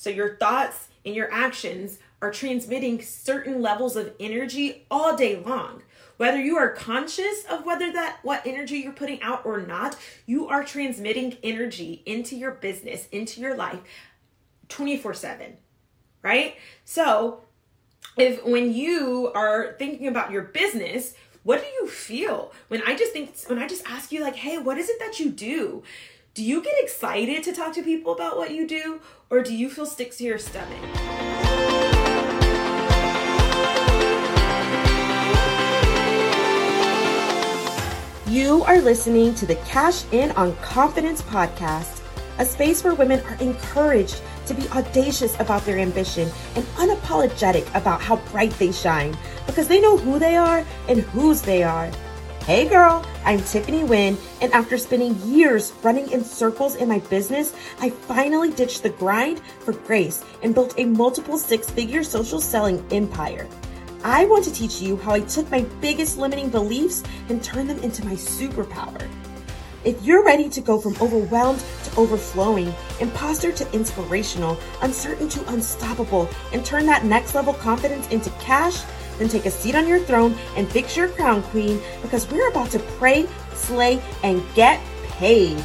So your thoughts and your actions are transmitting certain levels of energy all day long. Whether you are conscious of whether that what energy you're putting out or not, you are transmitting energy into your business, into your life 24/7, right? So if when you are thinking about your business, what do you feel? When I just ask you like, hey, what is it that you do? Do you get excited to talk to people about what you do, or do you feel sick to your stomach? You are listening to the Cash In on Confidence podcast, a space where women are encouraged to be audacious about their ambition and unapologetic about how bright they shine, because they know who they are and whose they are. Hey girl, I'm Tiffany Wynn, and after spending years running in circles in my business, I finally ditched the grind for grace and built a multiple six-figure social selling empire. I want to teach you how I took my biggest limiting beliefs and turned them into my superpower. If you're ready to go from overwhelmed to overflowing, imposter to inspirational, uncertain to unstoppable, and turn that next level confidence into cash, then take a seat on your throne and fix your crown, queen, because we're about to pray, slay, and get paid.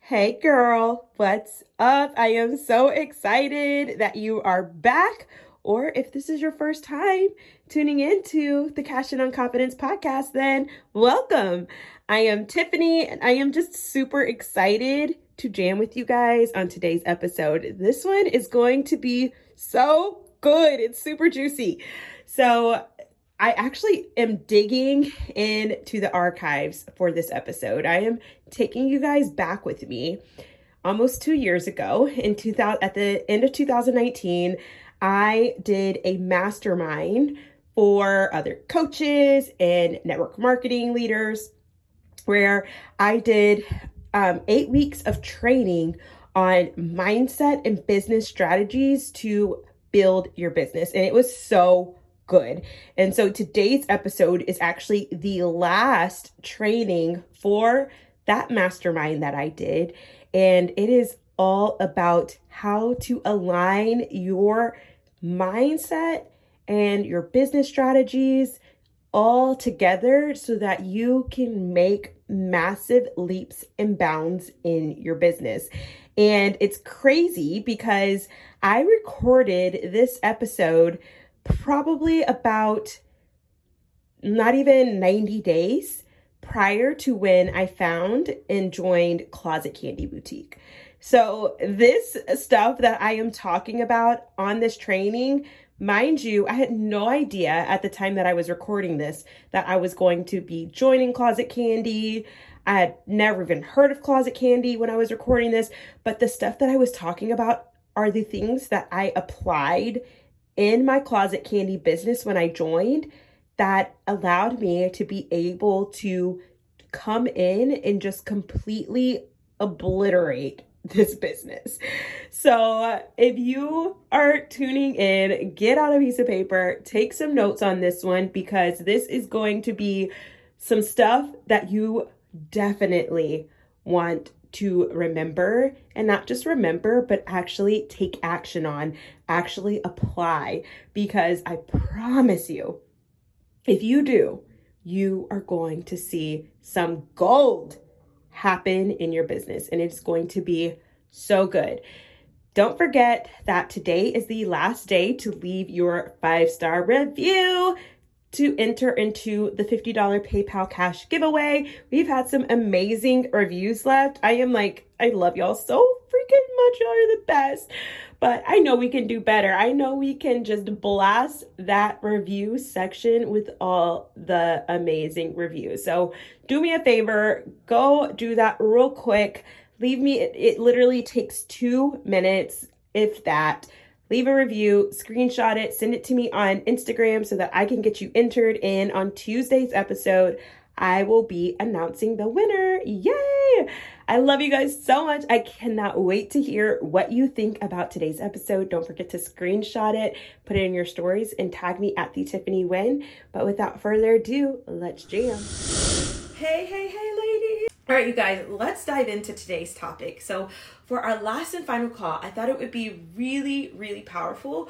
Hey girl, what's up? I am so excited that you are back, or if this is your first time tuning into the Cash In on Confidence podcast, then welcome. I am Tiffany, and I am just super excited to jam with you guys on today's episode. This one is going to be so good. It's super juicy. So I actually am digging into the archives for this episode. I am taking you guys back with me almost 2 years ago. At the end of 2019, I did a mastermind for other coaches and network marketing leaders where I did 8 weeks of training on mindset and business strategies to build your business. And it was so good. And so today's episode is actually the last training for that mastermind that I did. And it is all about how to align your mindset and your business strategies all together so that you can make massive leaps and bounds in your business. And it's crazy because I recorded this episode probably about not even 90 days prior to when I found and joined Closet Candy Boutique. So this stuff that I am talking about on this training, mind you, I had no idea at the time that I was recording this that I was going to be joining Closet Candy. I had never even heard of Closet Candy when I was recording this, but the stuff that I was talking about are the things that I applied in my Closet Candy business when I joined that allowed me to be able to come in and just completely obliterate this business. So if you are tuning in, get out a piece of paper, take some notes on this one, because this is going to be some stuff that you definitely want to remember, and not just remember, but actually take action on, actually apply, because I promise you, if you do, you are going to see some gold happen in your business, and it's going to be so good. Don't forget that today is the last day to leave your 5-star review to enter into the $50 PayPal cash giveaway. We've had some amazing reviews left. I love y'all so freaking much. Y'all are the best, but I know we can do better. I know we can just blast that review section with all the amazing reviews. So do me a favor, go do that real quick. Leave me, it literally takes 2 minutes, if that. Leave a review, screenshot it, send it to me on Instagram so that I can get you entered in. On Tuesday's episode, I will be announcing the winner. Yay! I love you guys so much. I cannot wait to hear what you think about today's episode. Don't forget to screenshot it, put it in your stories, and tag me at the Tiffany Wynn. But without further ado, let's jam. Hey, ladies. All right, you guys, let's dive into today's topic. So for our last and final call, I thought it would be really, really powerful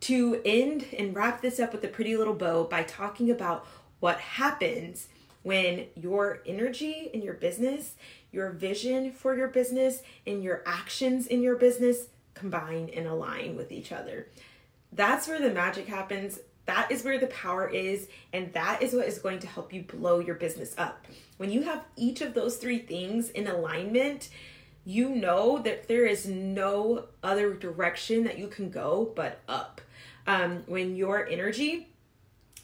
to end and wrap this up with a pretty little bow by talking about what happens when your energy in your business, your vision for your business, and your actions in your business combine and align with each other. That's where the magic happens. That is where the power is, and that is what is going to help you blow your business up. When you have each of those three things in alignment, you know that there is no other direction that you can go but up. When your energy,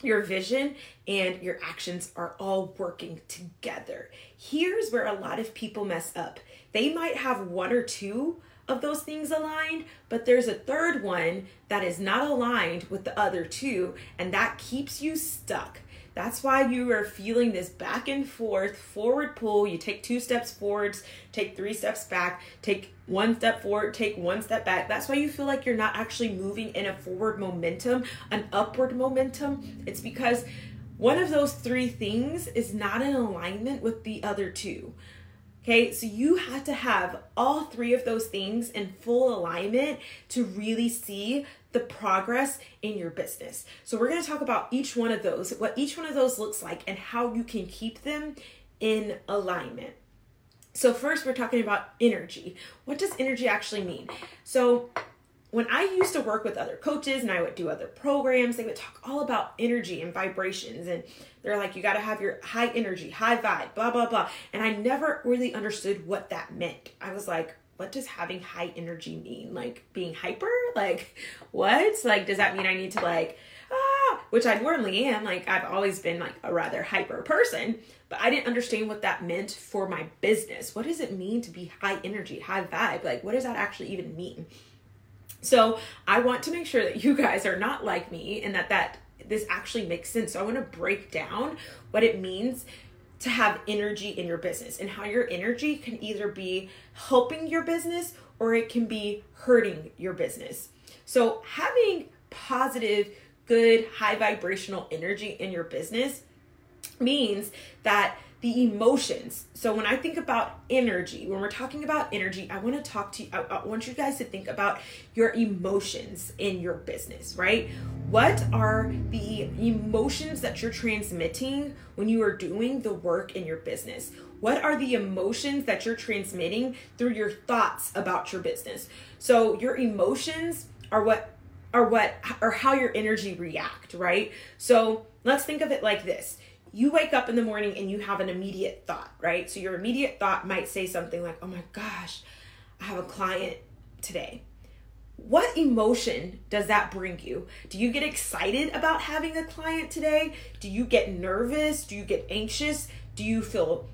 your vision, and your actions are all working together. Here's where a lot of people mess up. They might have one or two of those things aligned, but there's a third one that is not aligned with the other two, and that keeps you stuck. That's why you are feeling this back and forth, forward pull. You take 2 steps forwards, take 3 steps back, take 1 step forward, take 1 step back. That's why you feel like you're not actually moving in a forward momentum, an upward momentum. It's because one of those three things is not in alignment with the other two. Okay, so you have to have all three of those things in full alignment to really see the progress in your business. So we're going to talk about each one of those, what each one of those looks like, and how you can keep them in alignment. So first, we're talking about energy. What does energy actually mean? So when I used to work with other coaches and I would do other programs, they would talk all about energy and vibrations. And they're like, you got to have your high energy, high vibe, blah, blah, blah. And I never really understood what that meant. I was like, what does having high energy mean? Like being hyper? Like what? Like, does that mean I need to like, which I normally am. Like I've always been like a rather hyper person, but I didn't understand what that meant for my business. What does it mean to be high energy, high vibe? Like, what does that actually even mean? So I want to make sure that you guys are not like me and that this actually makes sense. So I want to break down what it means to have energy in your business and how your energy can either be helping your business or it can be hurting your business. So having positive, good, high vibrational energy in your business means that the emotions. So when I think about energy, when we're talking about energy, I want to talk to you, I want you guys to think about your emotions in your business, right? What are the emotions that you're transmitting when you are doing the work in your business? What are the emotions that you're transmitting through your thoughts about your business? So your emotions are how your energy react, right? So let's think of it like this. You wake up in the morning and you have an immediate thought, right? So your immediate thought might say something like, oh my gosh, I have a client today. What emotion does that bring you? Do you get excited about having a client today? Do you get nervous? Do you get anxious? Do you feel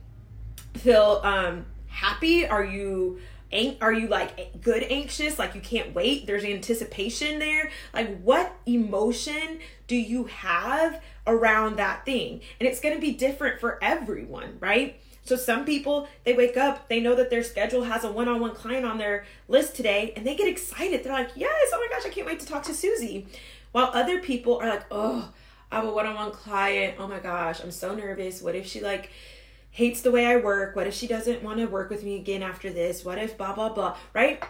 happy? Are you like good anxious? Like you can't wait? There's anticipation there. Like what emotion do you have around that thing? And it's going to be different for everyone, right? So some people, they wake up, they know that their schedule has a one-on-one client on their list today, and they get excited. They're like, yes, oh my gosh, I can't wait to talk to Susie. While other people are like, oh, I have a one-on-one client. Oh my gosh, I'm so nervous. What if she like hates the way I work? What if she doesn't want to work with me again after this? What if blah, blah, blah, right?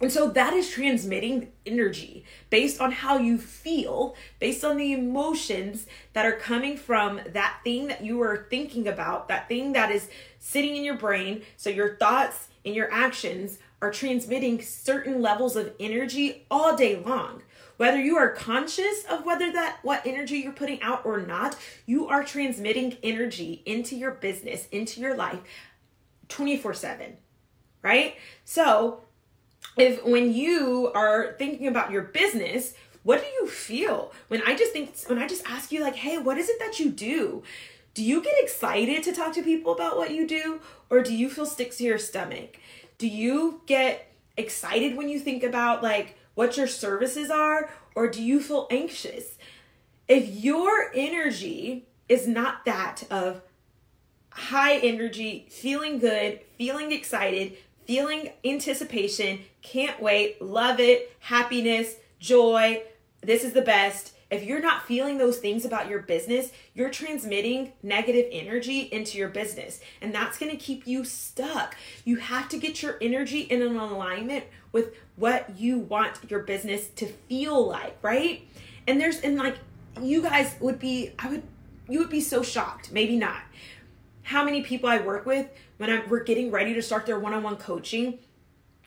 And so that is transmitting energy based on how you feel, based on the emotions that are coming from that thing that you are thinking about, that thing that is sitting in your brain. So your thoughts and your actions are transmitting certain levels of energy all day long. Whether you are conscious of what energy you're putting out or not, you are transmitting energy into your business, into your life 24/7, right? So if when you are thinking about your business, what do you feel? When I just ask you like, hey, what is it that you do? Do you get excited to talk to people about what you do? Or do you feel sick to your stomach? Do you get excited when you think about like what your services are? Or do you feel anxious? If your energy is not that of high energy, feeling good, feeling excited, feeling anticipation, can't wait, love it, happiness, joy, this is the best. If you're not feeling those things about your business, you're transmitting negative energy into your business, and that's going to keep you stuck. You have to get your energy in an alignment with what you want your business to feel like, right? And you guys would be, you would be so shocked, maybe not, how many people I work with when we're getting ready to start their one-on-one coaching,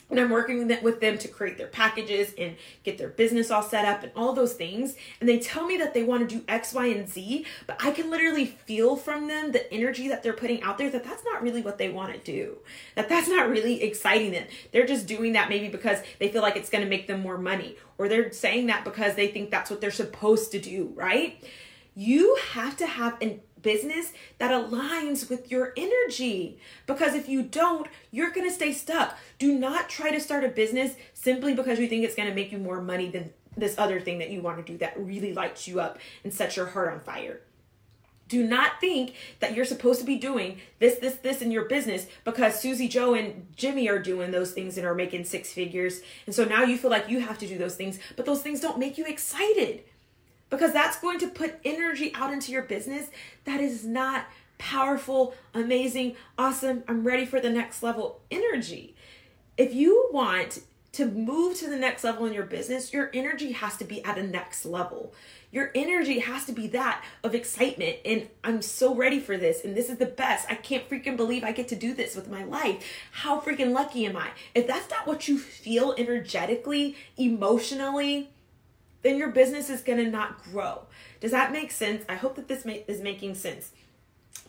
and I'm working with them to create their packages and get their business all set up and all those things. And they tell me that they want to do X, Y, and Z, but I can literally feel from them the energy that they're putting out there that that's not really what they want to do, that that's not really exciting them. They're just doing that maybe because they feel like it's going to make them more money, or they're saying that because they think that's what they're supposed to do, right? You have to have an business that aligns with your energy, because if you don't, you're going to stay stuck. Do not try to start a business simply because you think it's going to make you more money than this other thing that you want to do that really lights you up and sets your heart on fire. Do not think that you're supposed to be doing this in your business because Susie, Joe, and Jimmy are doing those things and are making six figures. And so now you feel like you have to do those things, but those things don't make you excited, because that's going to put energy out into your business that is not powerful, amazing, awesome, I'm ready for the next level energy. If you want to move to the next level in your business, your energy has to be at the next level. Your energy has to be that of excitement and I'm so ready for this and this is the best. I can't freaking believe I get to do this with my life. How freaking lucky am I? If that's not what you feel energetically, emotionally, then your business is going to not grow. Does that make sense? I hope that this is making sense.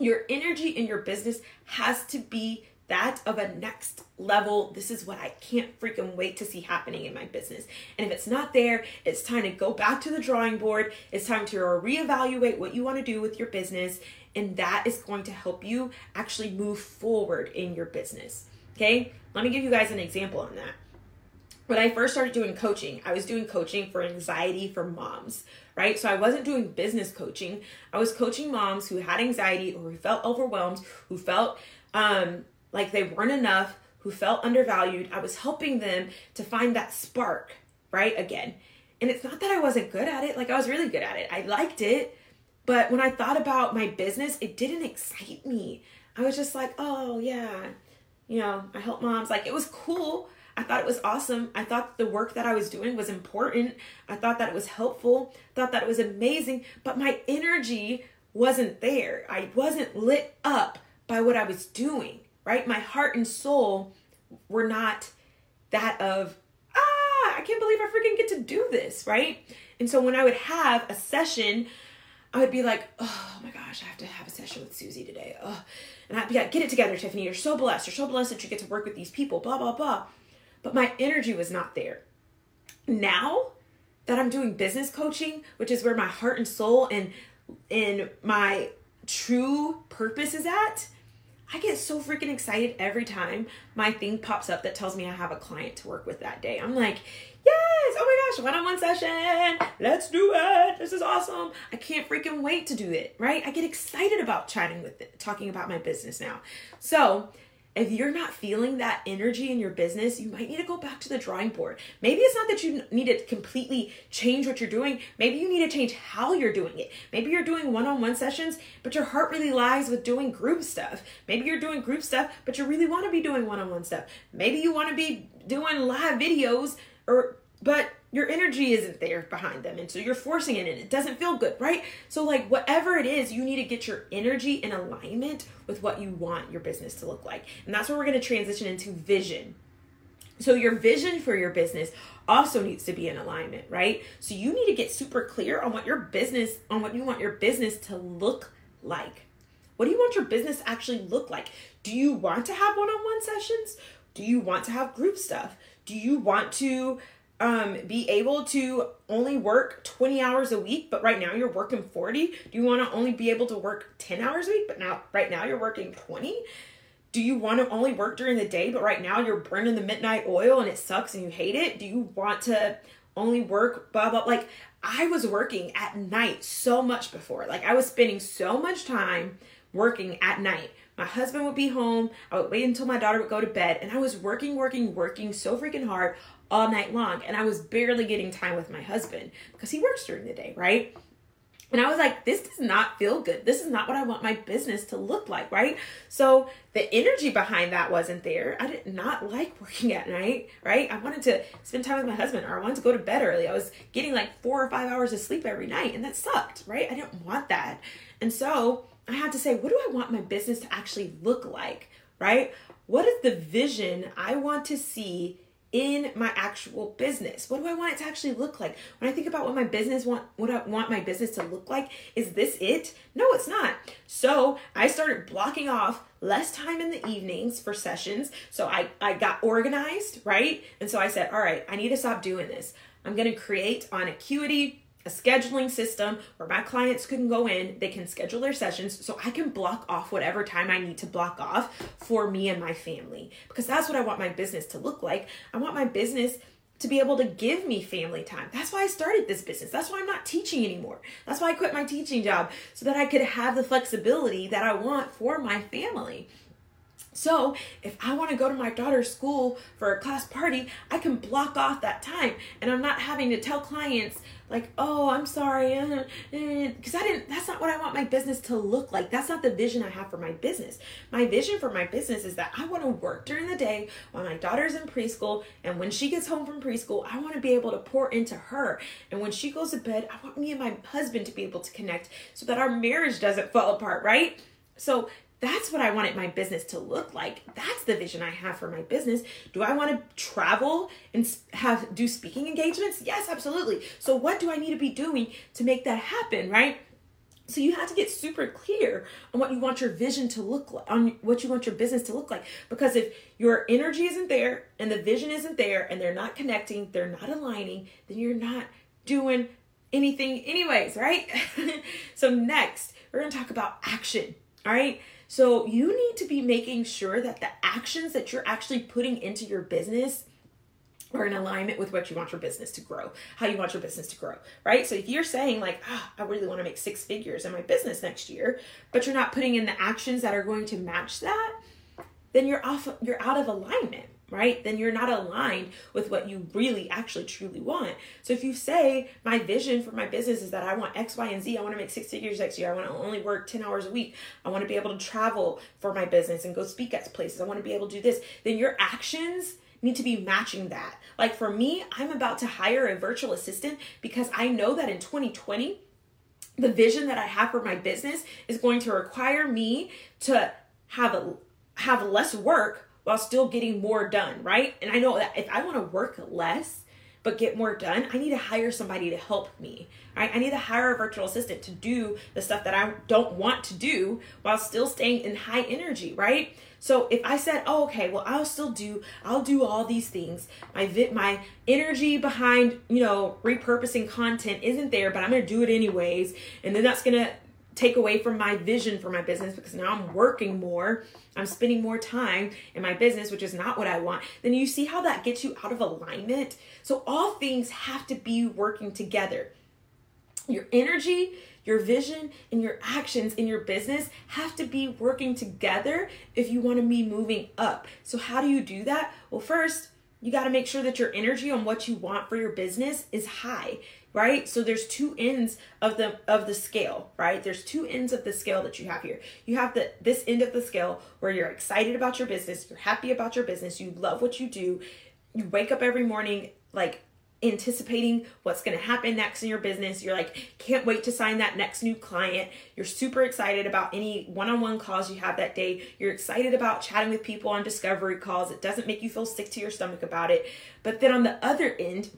Your energy in your business has to be that of a next level. This is what I can't freaking wait to see happening in my business. And if it's not there, it's time to go back to the drawing board. It's time to reevaluate what you want to do with your business. And that is going to help you actually move forward in your business. Okay? Let me give you guys an example on that. When I first started doing coaching, I was doing coaching for anxiety for moms, right? So I wasn't doing business coaching. I was coaching moms who had anxiety or who felt overwhelmed, who felt like they weren't enough, who felt undervalued. I was helping them to find that spark, right? Again. And it's not that I wasn't good at it. Like, I was really good at it. I liked it. But when I thought about my business, it didn't excite me. I was just like, oh yeah, you know, I help moms. Like, it was cool. I thought it was awesome. I thought the work that I was doing was important. I thought that it was helpful. I thought that it was amazing, but my energy wasn't there. I wasn't lit up by what I was doing, right? My heart and soul were not that of, I can't believe I freaking get to do this, right? And so when I would have a session, I would be like, oh my gosh, I have to have a session with Susie today. Oh. And I'd be like, get it together, Tiffany. You're so blessed. You're so blessed that you get to work with these people, blah, blah, blah. But my energy was not there. Now that I'm doing business coaching, which is where my heart and soul and my true purpose is at, I get so freaking excited every time my thing pops up that tells me I have a client to work with that day. I'm like, yes, oh my gosh, one-on-one session. Let's do it. This is awesome. I can't freaking wait to do it, right? I get excited about talking about my business now. So if you're not feeling that energy in your business, you might need to go back to the drawing board. Maybe it's not that you need to completely change what you're doing. Maybe you need to change how you're doing it. Maybe you're doing one-on-one sessions, but your heart really lies with doing group stuff. Maybe you're doing group stuff, but you really want to be doing one-on-one stuff. Maybe you want to be doing live videos, but your energy isn't there behind them. And so you're forcing it and it doesn't feel good, right? So like whatever it is, you need to get your energy in alignment with what you want your business to look like. And that's where we're going to transition into vision. So your vision for your business also needs to be in alignment, right? So you need to get super clear on what you want your business to look like. What do you want your business actually look like? Do you want to have one-on-one sessions? Do you want to have group stuff? Do you want to be able to only work 20 hours a week, but right now you're working 40? Do you want to only be able to work 10 hours a week, but right now you're working 20? Do you want to only work during the day, but right now you're burning the midnight oil and it sucks and you hate it? Do you want to only work blah, blah? Like, I was working at night so much before. Like, I was spending so much time working at night My husband would be home. I would wait until my daughter would go to bed. And I was working so freaking hard all night long. And I was barely getting time with my husband because he works during the day, right? And I was like, this does not feel good. This is not what I want my business to look like, right? So the energy behind that wasn't there. I did not like working at night, right? I wanted to spend time with my husband, or I wanted to go to bed early. I was getting like 4 or 5 hours of sleep every night, and that sucked, right? I didn't want that. And so I had to say, what do I want my business to actually look like, right? What is the vision I want to see in my actual business? What do I want it to actually look like? When I think about what I want my business to look like, is this it? No, it's not. So I started blocking off less time in the evenings for sessions. So I got organized, right? And so I said, all right, I need to stop doing this. I'm going to create on Acuity a scheduling system where my clients can go in, they can schedule their sessions, so I can block off whatever time I need to block off for me and my family, because that's what I want my business to look like. I want my business to be able to give me family time. That's why I started this business. That's why I'm not teaching anymore. That's why I quit my teaching job, so that I could have the flexibility that I want for my family. So if I want to go to my daughter's school for a class party, I can block off that time, and I'm not having to tell clients like, oh, I'm sorry, because that's not what I want my business to look like. That's not the vision I have for my business. My vision for my business is that I want to work during the day while my daughter's in preschool, and when she gets home from preschool, I want to be able to pour into her. And when she goes to bed, I want me and my husband to be able to connect so that our marriage doesn't fall apart, right? So that's what I wanted my business to look like. That's the vision I have for my business. Do I want to travel and do speaking engagements? Yes, absolutely. So what do I need to be doing to make that happen, right? So you have to get super clear on what you want your vision to look like, on what you want your business to look like. Because if your energy isn't there and the vision isn't there and they're not connecting, they're not aligning, then you're not doing anything anyways, right? So next, we're going to talk about action, all right? So you need to be making sure that the actions that you're actually putting into your business are in alignment with what you want your business to grow, how you want your business to grow, right? So if you're saying like, oh, I really want to make 6 figures in my business next year, but you're not putting in the actions that are going to match that, then you're out of alignment, right? Then you're not aligned with what you really actually truly want. So if you say my vision for my business is that I want X, Y, and Z, I want to make 6 figures next year, I want to only work 10 hours a week, I want to be able to travel for my business and go speak at places, I want to be able to do this, then your actions need to be matching that. Like for me, I'm about to hire a virtual assistant because I know that in 2020, the vision that I have for my business is going to require me to have less work while still getting more done, right? And I know that if I want to work less but get more done, I need to hire somebody to help me, right? I need to hire a virtual assistant to do the stuff that I don't want to do while still staying in high energy, right? So if I said, oh, okay, well, I'll do all these things. My energy behind, repurposing content isn't there, but I'm going to do it anyways. And then that's going to take away from my vision for my business because now I'm working more, I'm spending more time in my business, which is not what I want, then you see how that gets you out of alignment. So all things have to be working together. Your energy, your vision, and your actions in your business have to be working together if you want to be moving up. So how do you do that? Well, first, you got to make sure that your energy on what you want for your business is high, right? So there's two ends of the scale, right? There's two ends of the scale that you have here. You have this end of the scale where you're excited about your business, you're happy about your business, you love what you do, you wake up every morning like anticipating what's going to happen next in your business. You're like, can't wait to sign that next new client. You're super excited about any one-on-one calls you have that day. You're excited about chatting with people on discovery calls. It doesn't make you feel sick to your stomach about it. But then on the other end,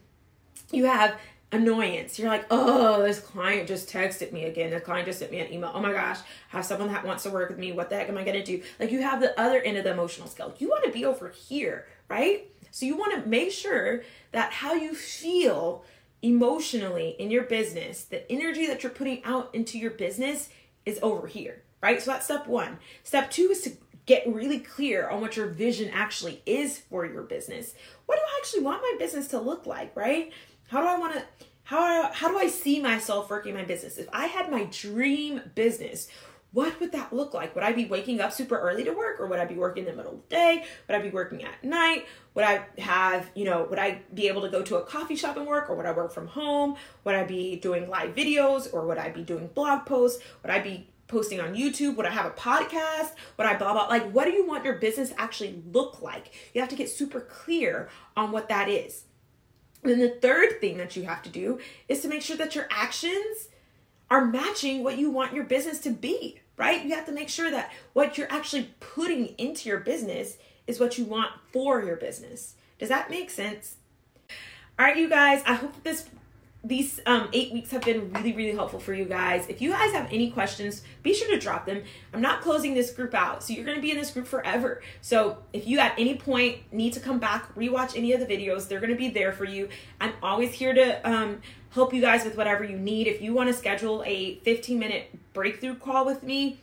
you have annoyance. You're like, oh, this client just texted me again. The client just sent me an email. Oh my gosh, I have someone that wants to work with me. What the heck am I going to do? Like you have the other end of the emotional scale. You want to be over here, right? So you want to make sure that how you feel emotionally in your business, the energy that you're putting out into your business is over here, right? So that's step one. Step two is to get really clear on what your vision actually is for your business. What do I actually want my business to look like, right? How do I see myself working my business? If I had my dream business, what would that look like? Would I be waking up super early to work, or would I be working in the middle of the day? Would I be working at night? Would I have, would I be able to go to a coffee shop and work, or would I work from home? Would I be doing live videos, or would I be doing blog posts? Would I be posting on YouTube? Would I have a podcast? Would I blah, blah? Like, what do you want your business actually look like? You have to get super clear on what that is. And then the third thing that you have to do is to make sure that your actions are matching what you want your business to be, right? You have to make sure that what you're actually putting into your business is what you want for your business. Does that make sense? All right, you guys, I hope that these 8 weeks have been really, really helpful for you guys. If you guys have any questions, be sure to drop them. I'm not closing this group out, so you're going to be in this group forever. So if you at any point need to come back, rewatch any of the videos, they're going to be there for you. I'm always here to help you guys with whatever you need. If you want to schedule a 15-minute breakthrough call with me,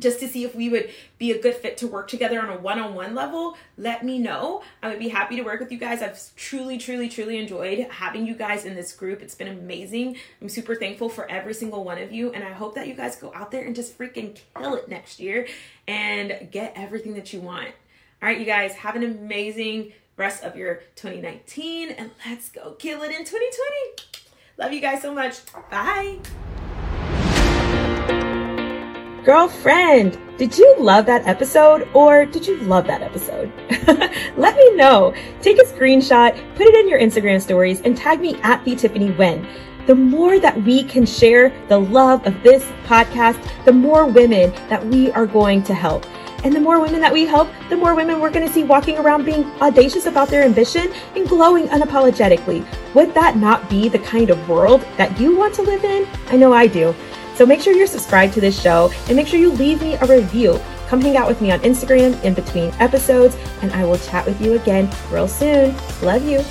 just to see if we would be a good fit to work together on a one-on-one level, let me know. I would be happy to work with you guys. I've truly, truly, truly enjoyed having you guys in this group. It's been amazing. I'm super thankful for every single one of you. And I hope that you guys go out there and just freaking kill it next year and get everything that you want. All right, you guys, have an amazing rest of your 2019, and let's go kill it in 2020. Love you guys so much. Bye. Girlfriend, did you love that episode, or did you love that episode? Let me know. Take a screenshot, put it in your Instagram stories, and tag me at The Tiffany Wynn. The more that we can share the love of this podcast, the more women that we are going to help. And the more women that we help, the more women we're going to see walking around being audacious about their ambition and glowing unapologetically. Would that not be the kind of world that you want to live in? I know I do. So make sure you're subscribed to this show, and make sure you leave me a review. Come hang out with me on Instagram in between episodes, and I will chat with you again real soon. Love you.